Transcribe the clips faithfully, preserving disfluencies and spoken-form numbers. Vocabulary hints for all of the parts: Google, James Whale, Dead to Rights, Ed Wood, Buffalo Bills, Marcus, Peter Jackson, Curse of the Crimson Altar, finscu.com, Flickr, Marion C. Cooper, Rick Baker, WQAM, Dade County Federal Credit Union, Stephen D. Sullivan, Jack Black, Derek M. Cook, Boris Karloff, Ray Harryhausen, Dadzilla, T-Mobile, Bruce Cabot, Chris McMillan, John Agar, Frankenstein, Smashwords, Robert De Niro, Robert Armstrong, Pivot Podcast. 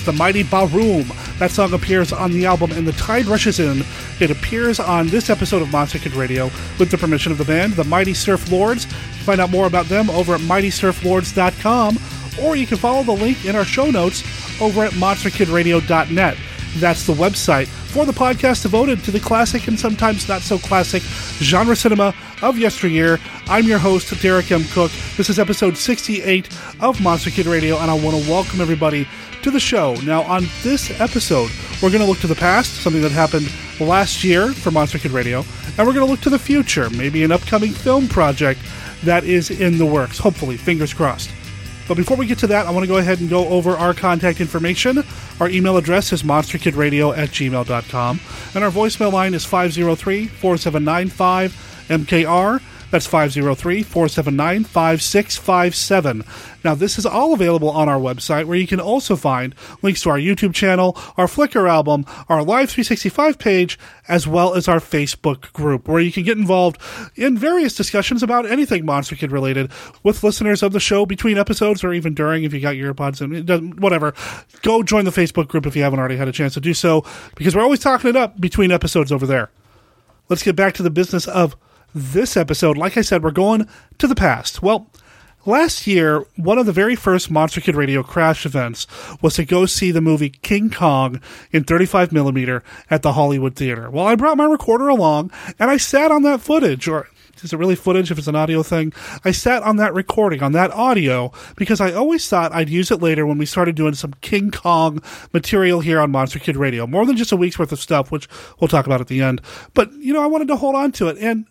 It's the Mighty Ba-Room. That song appears on the album And the Tide Rushes In. It appears on this episode of Monster Kid Radio with the permission of the band, the Mighty Surf Lords. You can find out more about them over at mighty surf lords dot com, or you can follow the link in our show notes over at monster kid radio dot net. That's the website for the podcast devoted to the classic and sometimes not so classic genre cinema of yesteryear. I'm your host, Derek M. Cook. This is episode sixty-eight of Monster Kid Radio, and I want to welcome everybody to the show. Now, on this episode, we're going to look to the past, something that happened last year for Monster Kid Radio, and we're going to look to the future, maybe an upcoming film project that is in the works, hopefully, fingers crossed. But before we get to that, I want to go ahead and go over our contact information. Our email address is monster kid radio at gmail dot com, and our voicemail line is five oh three, four seven nine five, M K R. That's five oh three, four seven nine, five six five seven. Now, this is all available on our website, where you can also find links to our YouTube channel, our Flickr album, our Live three sixty-five page, as well as our Facebook group, where you can get involved in various discussions about anything Monster Kid related with listeners of the show between episodes or even during, if you got your earpods and whatever. Go join the Facebook group if you haven't already had a chance to do so, because we're always talking it up between episodes over there. Let's get back to the business of this episode. Like I said, we're going to the past. Well, last year, one of the very first Monster Kid Radio crash events was to go see the movie King Kong in thirty-five millimeter at the Hollywood Theater. Well, I brought my recorder along, and I sat on that footage, or is it really footage if it's an audio thing? I sat on that recording, on that audio, because I always thought I'd use it later when we started doing some King Kong material here on Monster Kid Radio. More than just a week's worth of stuff, which we'll talk about at the end. But, you know, I wanted to hold on to it, and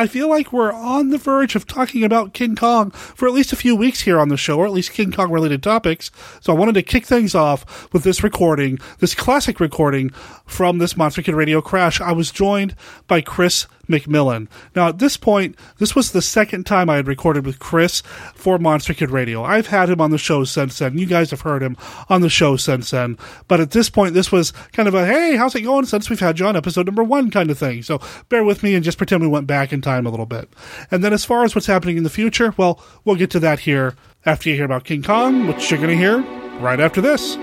I feel like we're on the verge of talking about King Kong for at least a few weeks here on the show, or at least King Kong-related topics. So I wanted to kick things off with this recording, this classic recording from this Monster Kid Radio crash. I was joined by Chris McMillan. Now, at this point, this was the second time I had recorded with Chris for Monster Kid Radio. I've had him on the show since then. You guys have heard him on the show since then. But at this point, this was kind of a, hey, how's it going since we've had you on episode number one kind of thing. So bear with me and just pretend we went back in time a little bit. And then as far as what's happening in the future, well, we'll get to that here after you hear about King Kong, which you're going to hear right after this.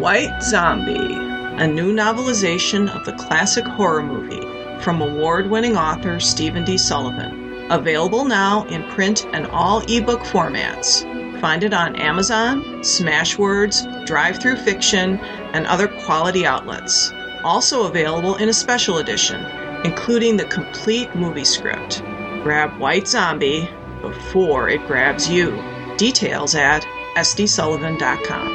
White Zombie, a new novelization of the classic horror movie from award-winning author Stephen D. Sullivan. Available now in print and all ebook formats. Find it on Amazon, Smashwords, Drive-Thru Fiction, and other quality outlets. Also available in a special edition, including the complete movie script. Grab White Zombie before it grabs you. Details at s d sullivan dot com.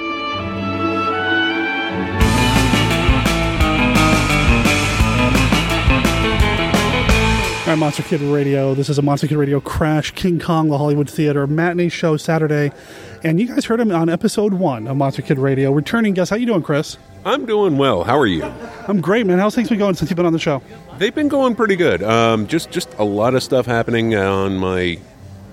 All right, Monster Kid Radio. This is a Monster Kid Radio crash, King Kong, the Hollywood Theater, matinee show Saturday. And you guys heard him on episode one of Monster Kid Radio. Returning guest, how you doing, Chris? I'm doing well. How are you? I'm great, man. How's things been going since you've been on the show? They've been going pretty good. Um, just, just a lot of stuff happening on my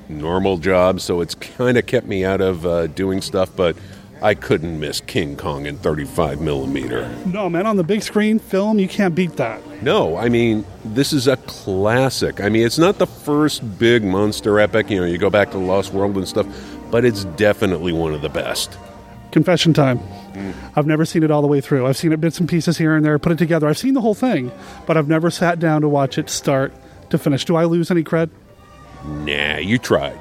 normal job, so it's kind of kept me out of uh, doing stuff, but I couldn't miss King Kong in thirty-five millimeter. No, man, on the big screen film, you can't beat that. No, I mean, this is a classic. I mean, it's not the first big monster epic. You know, you go back to Lost World and stuff, but it's definitely one of the best. Confession time. Mm. I've never seen it all the way through. I've seen it bits and pieces here and there, put it together. I've seen the whole thing, but I've never sat down to watch it start to finish. Do I lose any cred? Nah, you tried.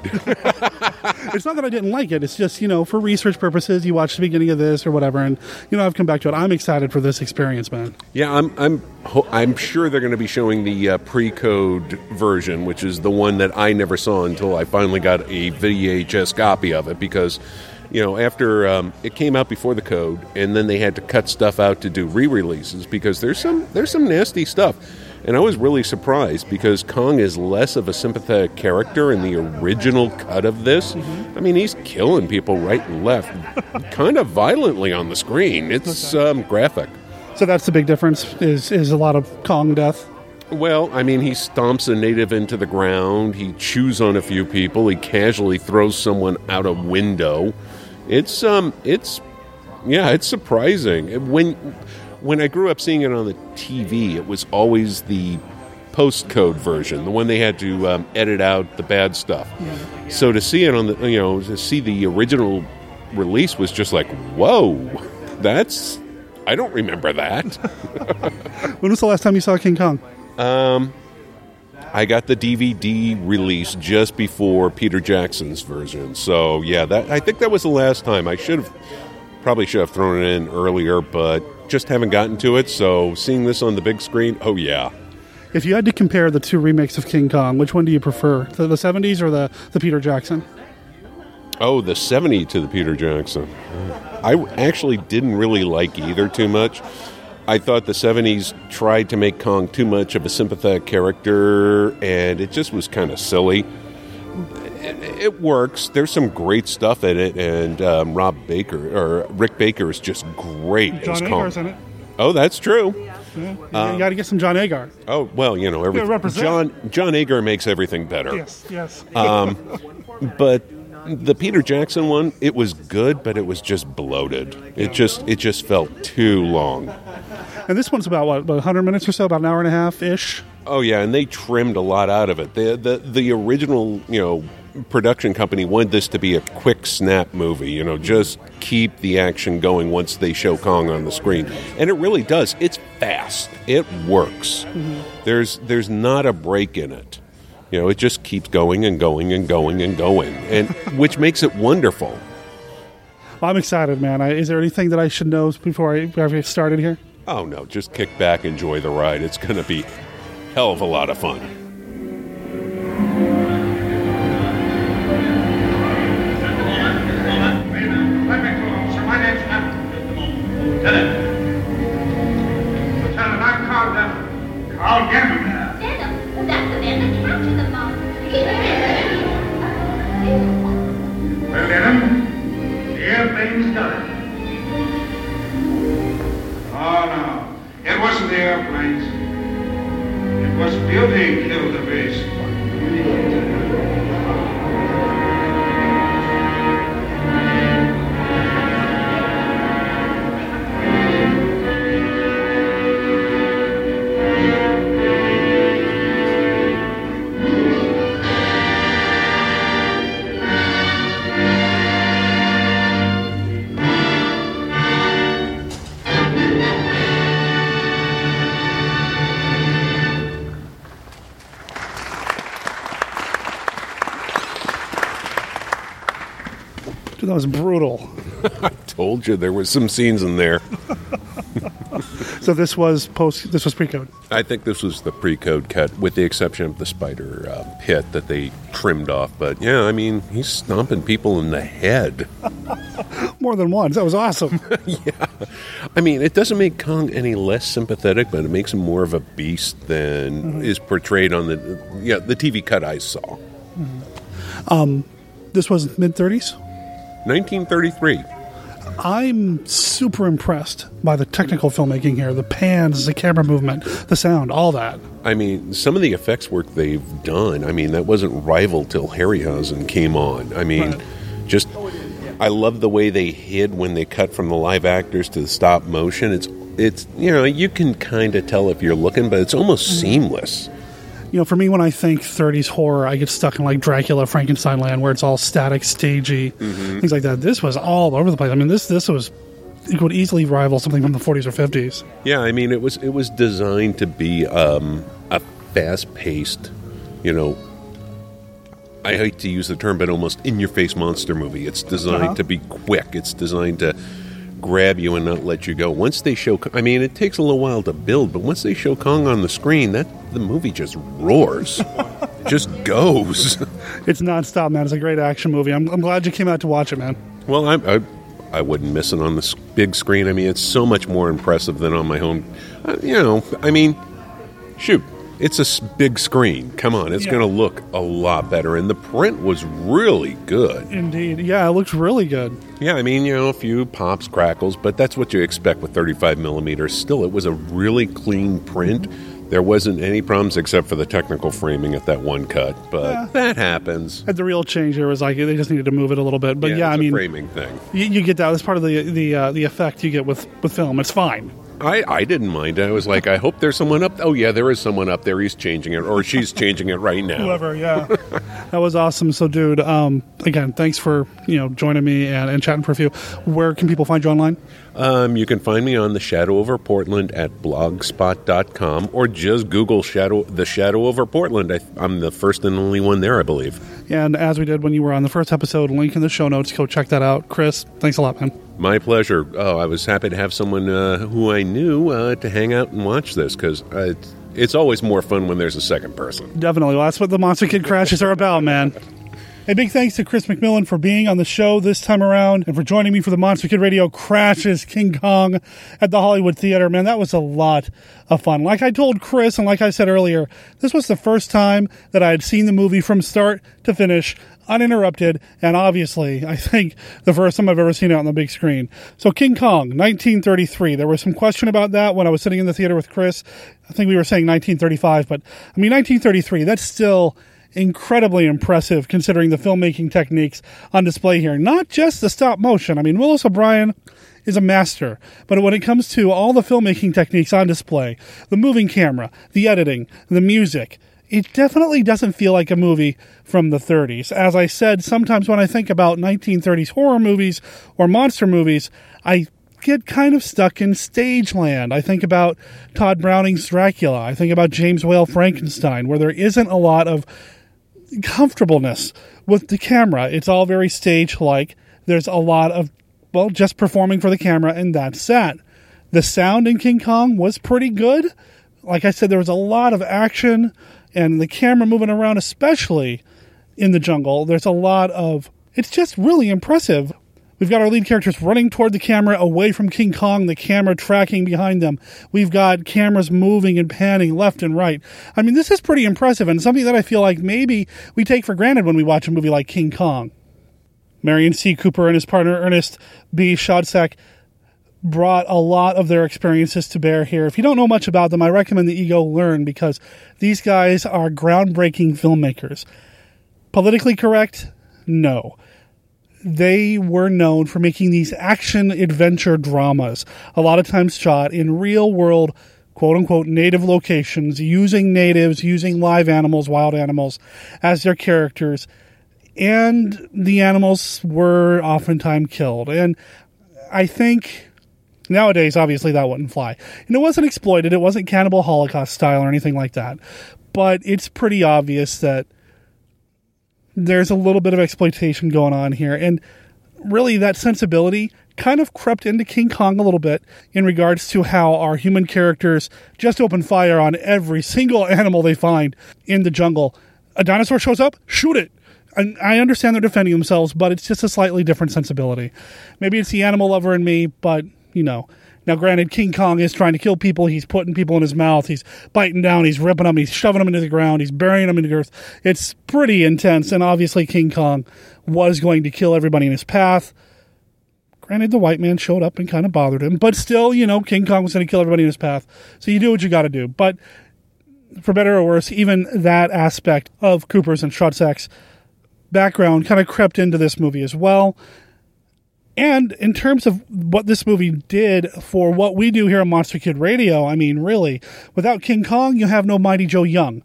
It's not that I didn't like it. It's just, you know, for research purposes, you watch the beginning of this or whatever, and, you know, I've come back to it. I'm excited for this experience, man. Yeah, I'm I'm, ho- I'm sure they're going to be showing the uh, pre-code version, which is the one that I never saw until I finally got a V H S copy of it, because, you know, after um, it came out before the code, and then they had to cut stuff out to do re-releases, because there's some there's some nasty stuff. And I was really surprised, because Kong is less of a sympathetic character in the original cut of this. Mm-hmm. I mean, he's killing people right and left, kind of violently on the screen. It's um, graphic. So that's the big difference, is, is a lot of Kong death? Well, I mean, he stomps a native into the ground. He chews on a few people. He casually throws someone out a window. It's, um, it's, yeah, it's surprising. When... When I grew up seeing it on the T V, it was always the postcode version, the one they had to um, edit out the bad stuff. Yeah. So to see it on the, you know, to see the original release was just like, whoa. That's... I don't remember that. When was the last time you saw King Kong? Um, I got the D V D release just before Peter Jackson's version. So, yeah, that I think that was the last time. I should have... Probably should have thrown it in earlier, but just haven't gotten to it. So seeing this on the big screen, oh yeah. If you had to compare the two remakes of King Kong, which one do you prefer? The, the seventies or the, the Peter Jackson? Oh, the seventy to the Peter Jackson. I actually didn't really like either too much. I thought the seventies tried to make Kong too much of a sympathetic character, and it just was kind of silly. It works. There's some great stuff in it, and um, Rob Baker or Rick Baker is just great. John Agar's in it. Oh, that's true. Yeah. Um, you got to get some John Agar. Oh well, you know everything. John John Agar makes everything better. Yes, yes. Um, but the Peter Jackson one, it was good, but it was just bloated. It just it just felt too long. And this one's about what, about one hundred minutes or so, about an hour and a half ish. Oh yeah, and they trimmed a lot out of it. The the the original, you know, production company wanted this to be a quick snap movie, you know, just keep the action going once they show Kong on the screen. And it really does. It's fast. It works. Mm-hmm. There's there's not a break in it. You know, it just keeps going and going and going and going, and which makes it wonderful. Well, I'm excited, man. I, is there anything that I should know before I, before I get started here? Oh, no. Just kick back, enjoy the ride. It's going to be a hell of a lot of fun. That was brutal. I told you there was some scenes in there. So this was post. This was pre-code. I think this was the pre-code cut, with the exception of the spider uh, pit that they trimmed off. But yeah, I mean, he's stomping people in the head more than once. That was awesome. Yeah, I mean, it doesn't make Kong any less sympathetic, but it makes him more of a beast than mm-hmm. is portrayed on the yeah the T V cut I saw. Mm-hmm. Um, this was mid thirties. nineteen thirty-three. I'm super impressed by the technical filmmaking here. The pans, the camera movement, the sound, all that. I mean, some of the effects work they've done, I mean, that wasn't rivaled till Harryhausen came on. I mean, right. just, I love the way they hid when they cut from the live actors to the stop motion. It's, it's you know, you can kind of tell if you're looking, but it's almost mm-hmm. seamless. You know, for me, when I think thirties horror, I get stuck in, like, Dracula, Frankenstein land, where it's all static, stagey, mm-hmm. things like that. This was all over the place. I mean, this this was, it would easily rival something from the forties or fifties. Yeah, I mean, it was it was designed to be um, a fast-paced, you know, I hate to use the term, but almost in-your-face monster movie. It's designed uh-huh. to be quick. It's designed to grab you and not let you go. Once they show, I mean, it takes a little while to build, but once they show Kong on the screen, that the movie just roars. Just goes. It's nonstop, man. It's a great action movie. I'm, I'm glad you came out to watch it, man. Well, I, I I wouldn't miss it on the big screen. I mean, it's so much more impressive than on my home. Uh, you know, I mean, shoot, it's a big screen. Come on, it's yeah. going to look a lot better. And the print was really good. Indeed. Yeah, it looks really good. Yeah, I mean, you know, a few pops, crackles, but that's what you expect with thirty-five millimeter. Still, it was a really clean print. There wasn't any problems except for the technical framing at that one cut, but yeah. that happens. At the real change, there was like, they just needed to move it a little bit. But yeah, yeah I mean, framing thing. You, you get that. That's part of the the uh, the effect you get with, with film. It's fine. I, I didn't mind. I was like, I hope there's someone up. Oh, yeah, there is someone up there. He's changing it, or she's changing it right now. Whoever, yeah. That was awesome. So, dude, um, again, thanks for you know joining me and, and chatting for a few. Where can people find you online? Um, you can find me on The Shadow Over Portland at blogspot dot com, or just Google Shadow The Shadow Over Portland. I, I'm the first and only one there, I believe. And as we did when you were on the first episode, link in the show notes. Go check that out. Chris, thanks a lot, man. My pleasure. Oh, I was happy to have someone uh, who I knew uh, to hang out and watch this, because uh, it's, it's always more fun when there's a second person. Definitely. Well, that's what the Monster Kid Crashes are about, man. A big thanks to Chris McMillan for being on the show this time around and for joining me for the Monster Kid Radio Crashes King Kong at the Hollywood Theater. Man, that was a lot of fun. Like I told Chris and like I said earlier, this was the first time that I had seen the movie from start to finish uninterrupted, and obviously, I think the first time I've ever seen it on the big screen. So King Kong, nineteen thirty-three. There was some question about that when I was sitting in the theater with Chris. I think we were saying nineteen thirty-five, but I mean nineteen thirty-three, that's still incredibly impressive considering the filmmaking techniques on display here. Not just the stop motion. I mean, Willis O'Brien is a master, but when it comes to all the filmmaking techniques on display, the moving camera, the editing, the music, it definitely doesn't feel like a movie from the thirties. As I said, sometimes when I think about nineteen thirties horror movies or monster movies, I get kind of stuck in stage land. I think about Todd Browning's Dracula. I think about James Whale Frankenstein, where there isn't a lot of comfortableness with the camera. It's all very stage-like. There's a lot of, well, just performing for the camera, and that's that. The sound in King Kong was pretty good. Like I said, there was a lot of action, and the camera moving around, especially in the jungle, there's a lot of... It's just really impressive. We've got our lead characters running toward the camera, away from King Kong, the camera tracking behind them. We've got cameras moving and panning left and right. I mean, this is pretty impressive, and something that I feel like maybe we take for granted when we watch a movie like King Kong. Marion C. Cooper and his partner, Ernest B. Schoedsack, brought a lot of their experiences to bear here. If you don't know much about them, I recommend that you go learn, because these guys are groundbreaking filmmakers. Politically correct? No. They were known for making these action-adventure dramas, a lot of times shot in real-world, quote-unquote, native locations, using natives, using live animals, wild animals, as their characters. And the animals were oftentimes killed. And I think... nowadays, obviously, that wouldn't fly. And it wasn't exploited. It wasn't Cannibal Holocaust style or anything like that. But it's pretty obvious that there's a little bit of exploitation going on here. And really, that sensibility kind of crept into King Kong a little bit in regards to how our human characters just open fire on every single animal they find in the jungle. A dinosaur shows up, shoot it. And I understand they're defending themselves, but it's just a slightly different sensibility. Maybe it's the animal lover in me, but... you know, now granted, King Kong is trying to kill people. He's putting people in his mouth. He's biting down. He's ripping them. He's shoving them into the ground. He's burying them in the earth. It's pretty intense. And obviously, King Kong was going to kill everybody in his path. Granted, the white man showed up and kind of bothered him. But still, you know, King Kong was going to kill everybody in his path. So you do what you got to do. But for better or worse, even that aspect of Cooper's and Schoedsack's background kind of crept into this movie as well. And in terms of what this movie did for what we do here on Monster Kid Radio, I mean, really, without King Kong, you have no Mighty Joe Young.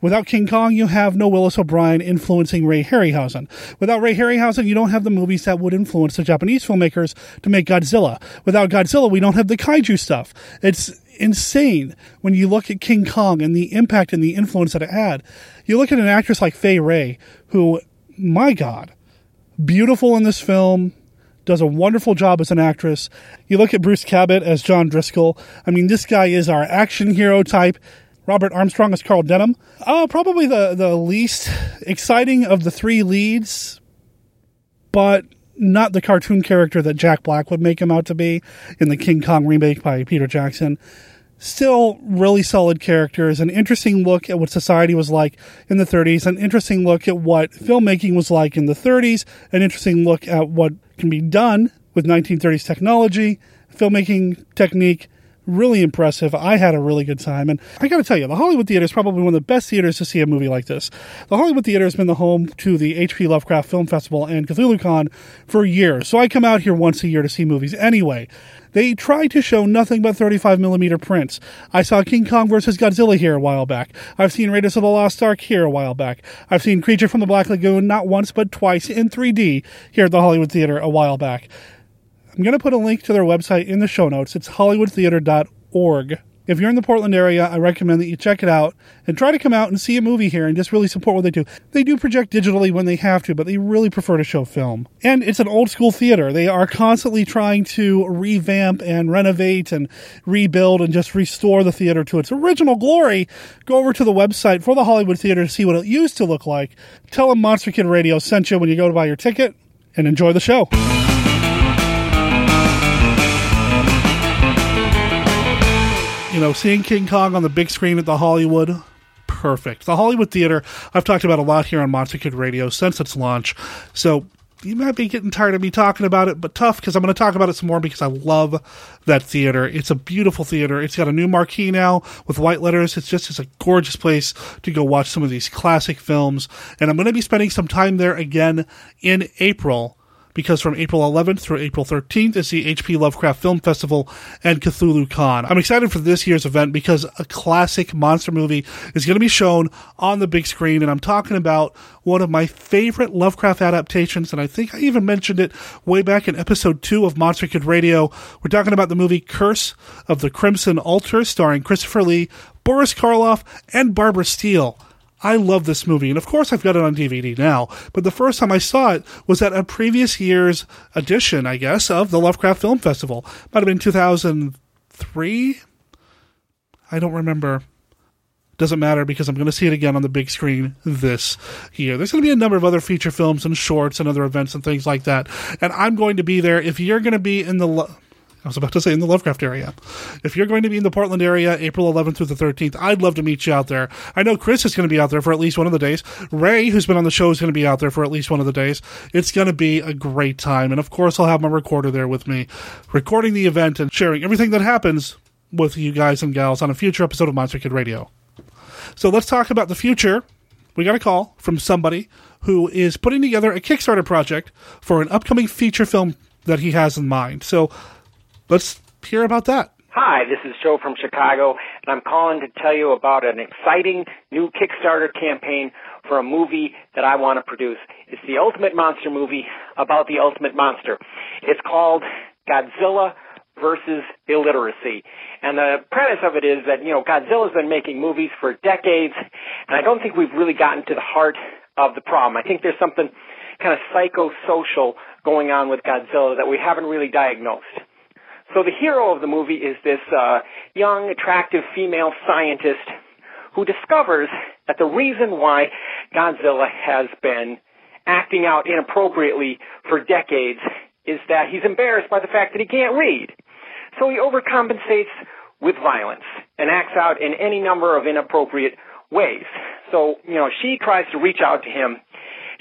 Without King Kong, you have no Willis O'Brien influencing Ray Harryhausen. Without Ray Harryhausen, you don't have the movies that would influence the Japanese filmmakers to make Godzilla. Without Godzilla, we don't have the kaiju stuff. It's insane when you look at King Kong and the impact and the influence that it had. You look at an actress like Fay Wray, who, my God, beautiful in this film, does a wonderful job as an actress. You look at Bruce Cabot as John Driscoll. I mean, this guy is our action hero type. Robert Armstrong as Carl Denham. Uh, probably the, the least exciting of the three leads, but not the cartoon character that Jack Black would make him out to be in the King Kong remake by Peter Jackson. Still really solid characters, an interesting look at what society was like in the thirties, an interesting look at what filmmaking was like in the thirties, an interesting look at what can be done with nineteen thirties technology, filmmaking technique. really impressive. I had a really good time. And I got to tell you, the Hollywood Theater is probably one of the best theaters to see a movie like this. The Hollywood Theater has been the home to the H P. Lovecraft Film Festival and CthulhuCon for years. So I come out here once a year to see movies anyway. They try to show nothing but thirty-five millimeter prints. I saw King Kong versus Godzilla here a while back. I've seen Raiders of the Lost Ark here a while back. I've seen Creature from the Black Lagoon not once but twice in three D here at the Hollywood Theater a while back. I'm going to put a link to their website in the show notes. It's hollywood theater dot org. If you're in the Portland area, I recommend that you check it out and try to come out and see a movie here and just really support what they do. They do project digitally when they have to, but they really prefer to show film. And it's an old school theater. They are constantly trying to revamp and renovate and rebuild and just restore the theater to its original glory. Go over to the website for the Hollywood Theater to see what it used to look like. Tell them Monster Kid Radio sent you when you go to buy your ticket, and enjoy the show. You know, seeing King Kong on the big screen at the Hollywood, perfect. The Hollywood Theater, I've talked about a lot here on Monster Kid Radio since its launch, so you might be getting tired of me talking about it, but tough, because I'm going to talk about it some more because I love that theater. It's a beautiful theater. It's got a new marquee now with white letters. It's just it's a gorgeous place to go watch some of these classic films, and I'm going to be spending some time there again in April, because from April eleventh through April thirteenth is the H P. Lovecraft Film Festival and CthulhuCon. I'm excited for this year's event because a classic monster movie is going to be shown on the big screen, and I'm talking about one of my favorite Lovecraft adaptations, and I think I even mentioned it way back in episode two of Monster Kid Radio. We're talking about the movie Curse of the Crimson Altar, starring Christopher Lee, Boris Karloff, and Barbara Steele. I love this movie, and of course I've got it on D V D now, but the first time I saw it was at a previous year's edition, I guess, of the Lovecraft Film Festival. Might have been two thousand three? I don't remember. Doesn't matter, because I'm going to see it again on the big screen this year. There's going to be a number of other feature films and shorts and other events and things like that, and I'm going to be there. If you're going to be in the... Lo- I was about to say in the Lovecraft area. If you're going to be in the Portland area, April eleventh through the thirteenth, I'd love to meet you out there. I know Chris is going to be out there for at least one of the days. Ray, who's been on the show, is going to be out there for at least one of the days. It's going to be a great time. And of course, I'll have my recorder there with me, recording the event and sharing everything that happens with you guys and gals on a future episode of Monster Kid Radio. So let's talk about the future. We got a call from somebody who is putting together a Kickstarter project for an upcoming feature film that he has in mind. So let's hear about that. Hi, this is Joe from Chicago, and I'm calling to tell you about an exciting new Kickstarter campaign for a movie that I want to produce. It's the ultimate monster movie about the ultimate monster. It's called Godzilla versus Illiteracy. And the premise of it is that, you know, Godzilla's been making movies for decades, and I don't think we've really gotten to the heart of the problem. I think there's something kind of psychosocial going on with Godzilla that we haven't really diagnosed. So the hero of the movie is this uh, young, attractive female scientist who discovers that the reason why Godzilla has been acting out inappropriately for decades is that he's embarrassed by the fact that he can't read. So he overcompensates with violence and acts out in any number of inappropriate ways. So, you know, she tries to reach out to him.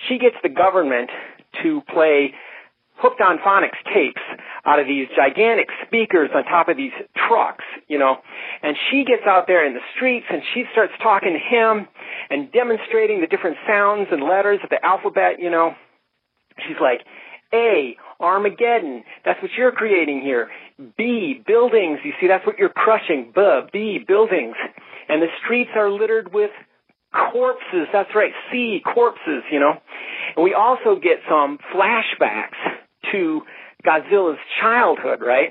She gets the government to play hooked on phonics tapes out of these gigantic speakers on top of these trucks, you know. And she gets out there in the streets and she starts talking to him and demonstrating the different sounds and letters of the alphabet, you know. She's like, A, Armageddon, that's what you're creating here. B, buildings, you see, that's what you're crushing. B, B, buildings. And the streets are littered with corpses, that's right, C, corpses, you know. And we also get some flashbacks to Godzilla's childhood, right?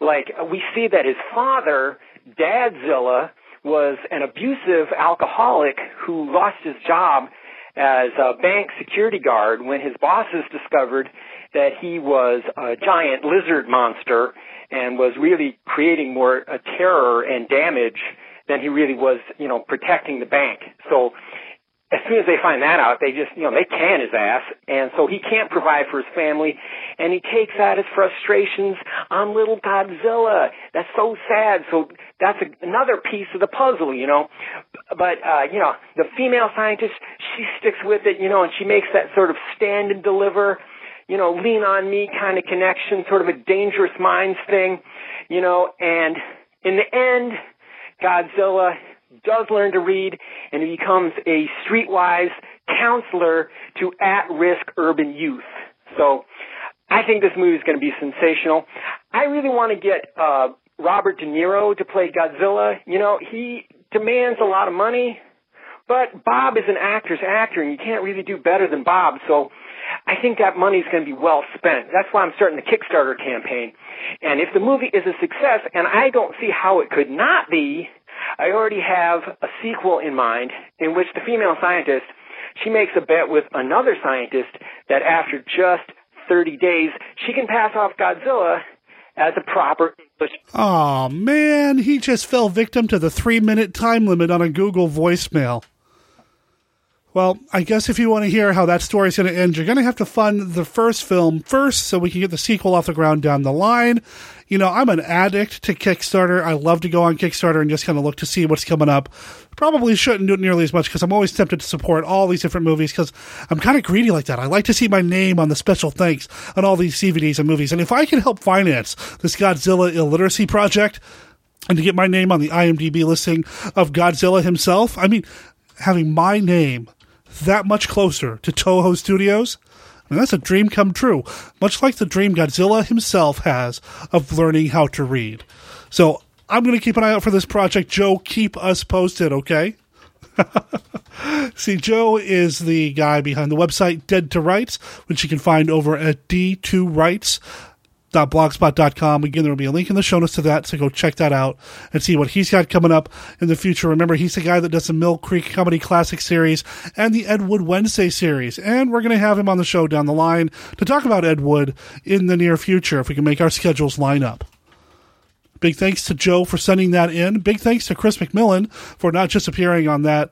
Like, we see that his father, Dadzilla, was an abusive alcoholic who lost his job as a bank security guard when his bosses discovered that he was a giant lizard monster and was really creating more uh, terror and damage than he really was, you know, protecting the bank. So as soon as they find that out, they just, you know, they can his ass, and so he can't provide for his family, and he takes out his frustrations on little Godzilla. That's so sad. So that's a, another piece of the puzzle, you know. But, uh, you know, the female scientist, she sticks with it, you know, and she makes that sort of stand and deliver, you know, lean on me kind of connection, sort of a dangerous minds thing, you know, and In the end, Godzilla does learn to read, and he becomes a streetwise counselor to at-risk urban youth. So I think this movie is going to be sensational. I really want to get uh, Robert De Niro to play Godzilla. You know, he demands a lot of money, but Bob is an actor's actor, and you can't really do better than Bob. So I think that money is going to be well spent. That's why I'm starting the Kickstarter campaign. And if the movie is a success, and I don't see how it could not be, I already have a sequel in mind in which the female scientist, she makes a bet with another scientist that after just thirty days, she can pass off Godzilla as a proper English. Aw, man, he just fell victim to the three-minute time limit on a Google voicemail. Well, I guess if you want to hear how that story's going to end, you're going to have to fund the first film first so we can get the sequel off the ground down the line. You know, I'm an addict to Kickstarter. I love to go on Kickstarter and just kind of look to see what's coming up. Probably shouldn't do it nearly as much because I'm always tempted to support all these different movies because I'm kind of greedy like that. I like to see my name on the special thanks on all these D V Ds and movies. And if I can help finance this Godzilla illiteracy project and to get my name on the I M D B listing of Godzilla himself, I mean, having my name that much closer to Toho Studios, I mean, that's a dream come true, much like the dream Godzilla himself has of learning how to read. So I'm going to keep an eye out for this project. Joe, keep us posted, okay? See, Joe is the guy behind the website Dead to Rights, which you can find over at d two rights dot blogspot dot com. Again, there will be a link in the show notes to that, so go check that out and see what he's got coming up in the future. Remember, he's the guy that does the Mill Creek Comedy Classic series and the Ed Wood Wednesday series, and we're going to have him on the show down the line to talk about Ed Wood in the near future if we can make our schedules line up. Big thanks to Joe for sending that in. Big thanks to Chris McMillan for not just appearing on that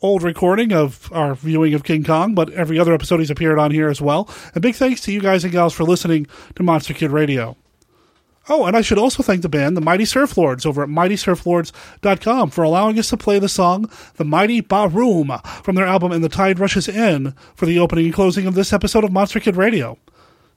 old recording of our viewing of King Kong, but every other episode he's appeared on here as well. And big thanks to you guys and gals for listening to Monster Kid Radio. Oh, and I should also thank the band, the Mighty Surf Lords, over at mighty surf lords dot com for allowing us to play the song The Mighty Ba-Room from their album And the Tide Rushes In for the opening and closing of this episode of Monster Kid Radio.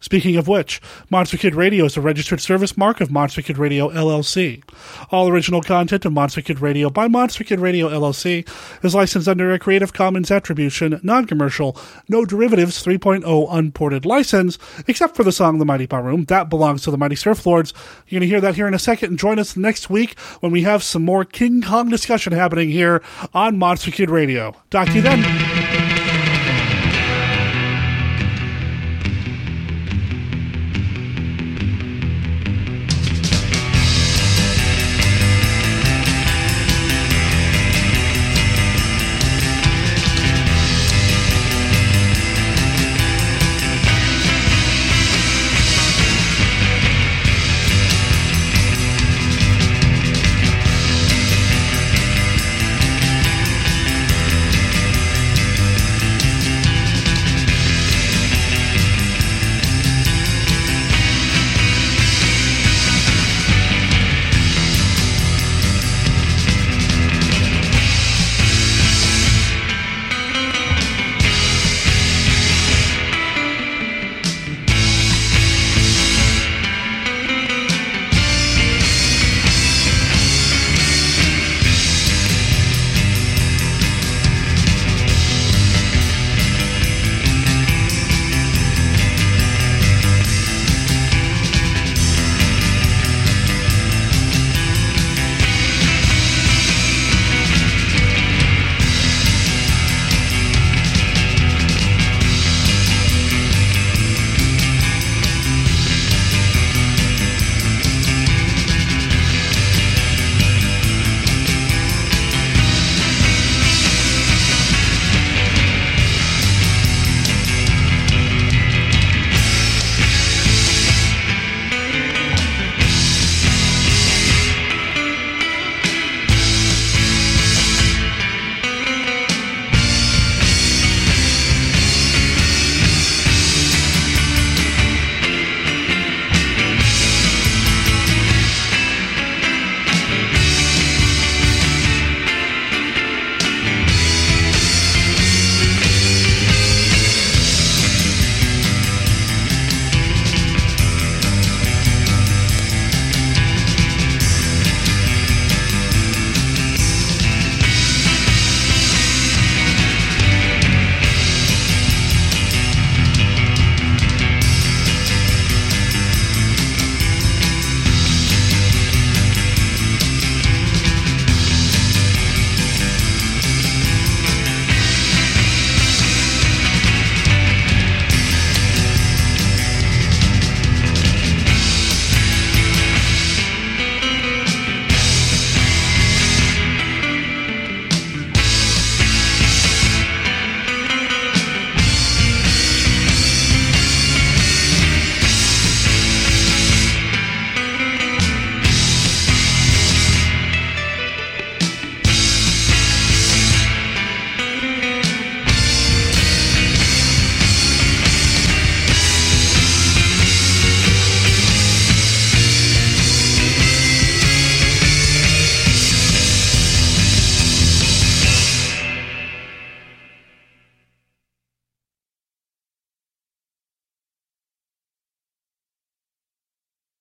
Speaking of which, Monster Kid Radio is a registered service mark of Monster Kid Radio, L L C. All original content of Monster Kid Radio by Monster Kid Radio, L L C is licensed under a Creative Commons Attribution, Non-Commercial, No Derivatives three point oh Unported license, except for the song The Mighty Ba-Room. That belongs to the Mighty Surf Lords. You're going to hear that here in a second, and join us next week when we have some more King Kong discussion happening here on Monster Kid Radio. Talk to you then.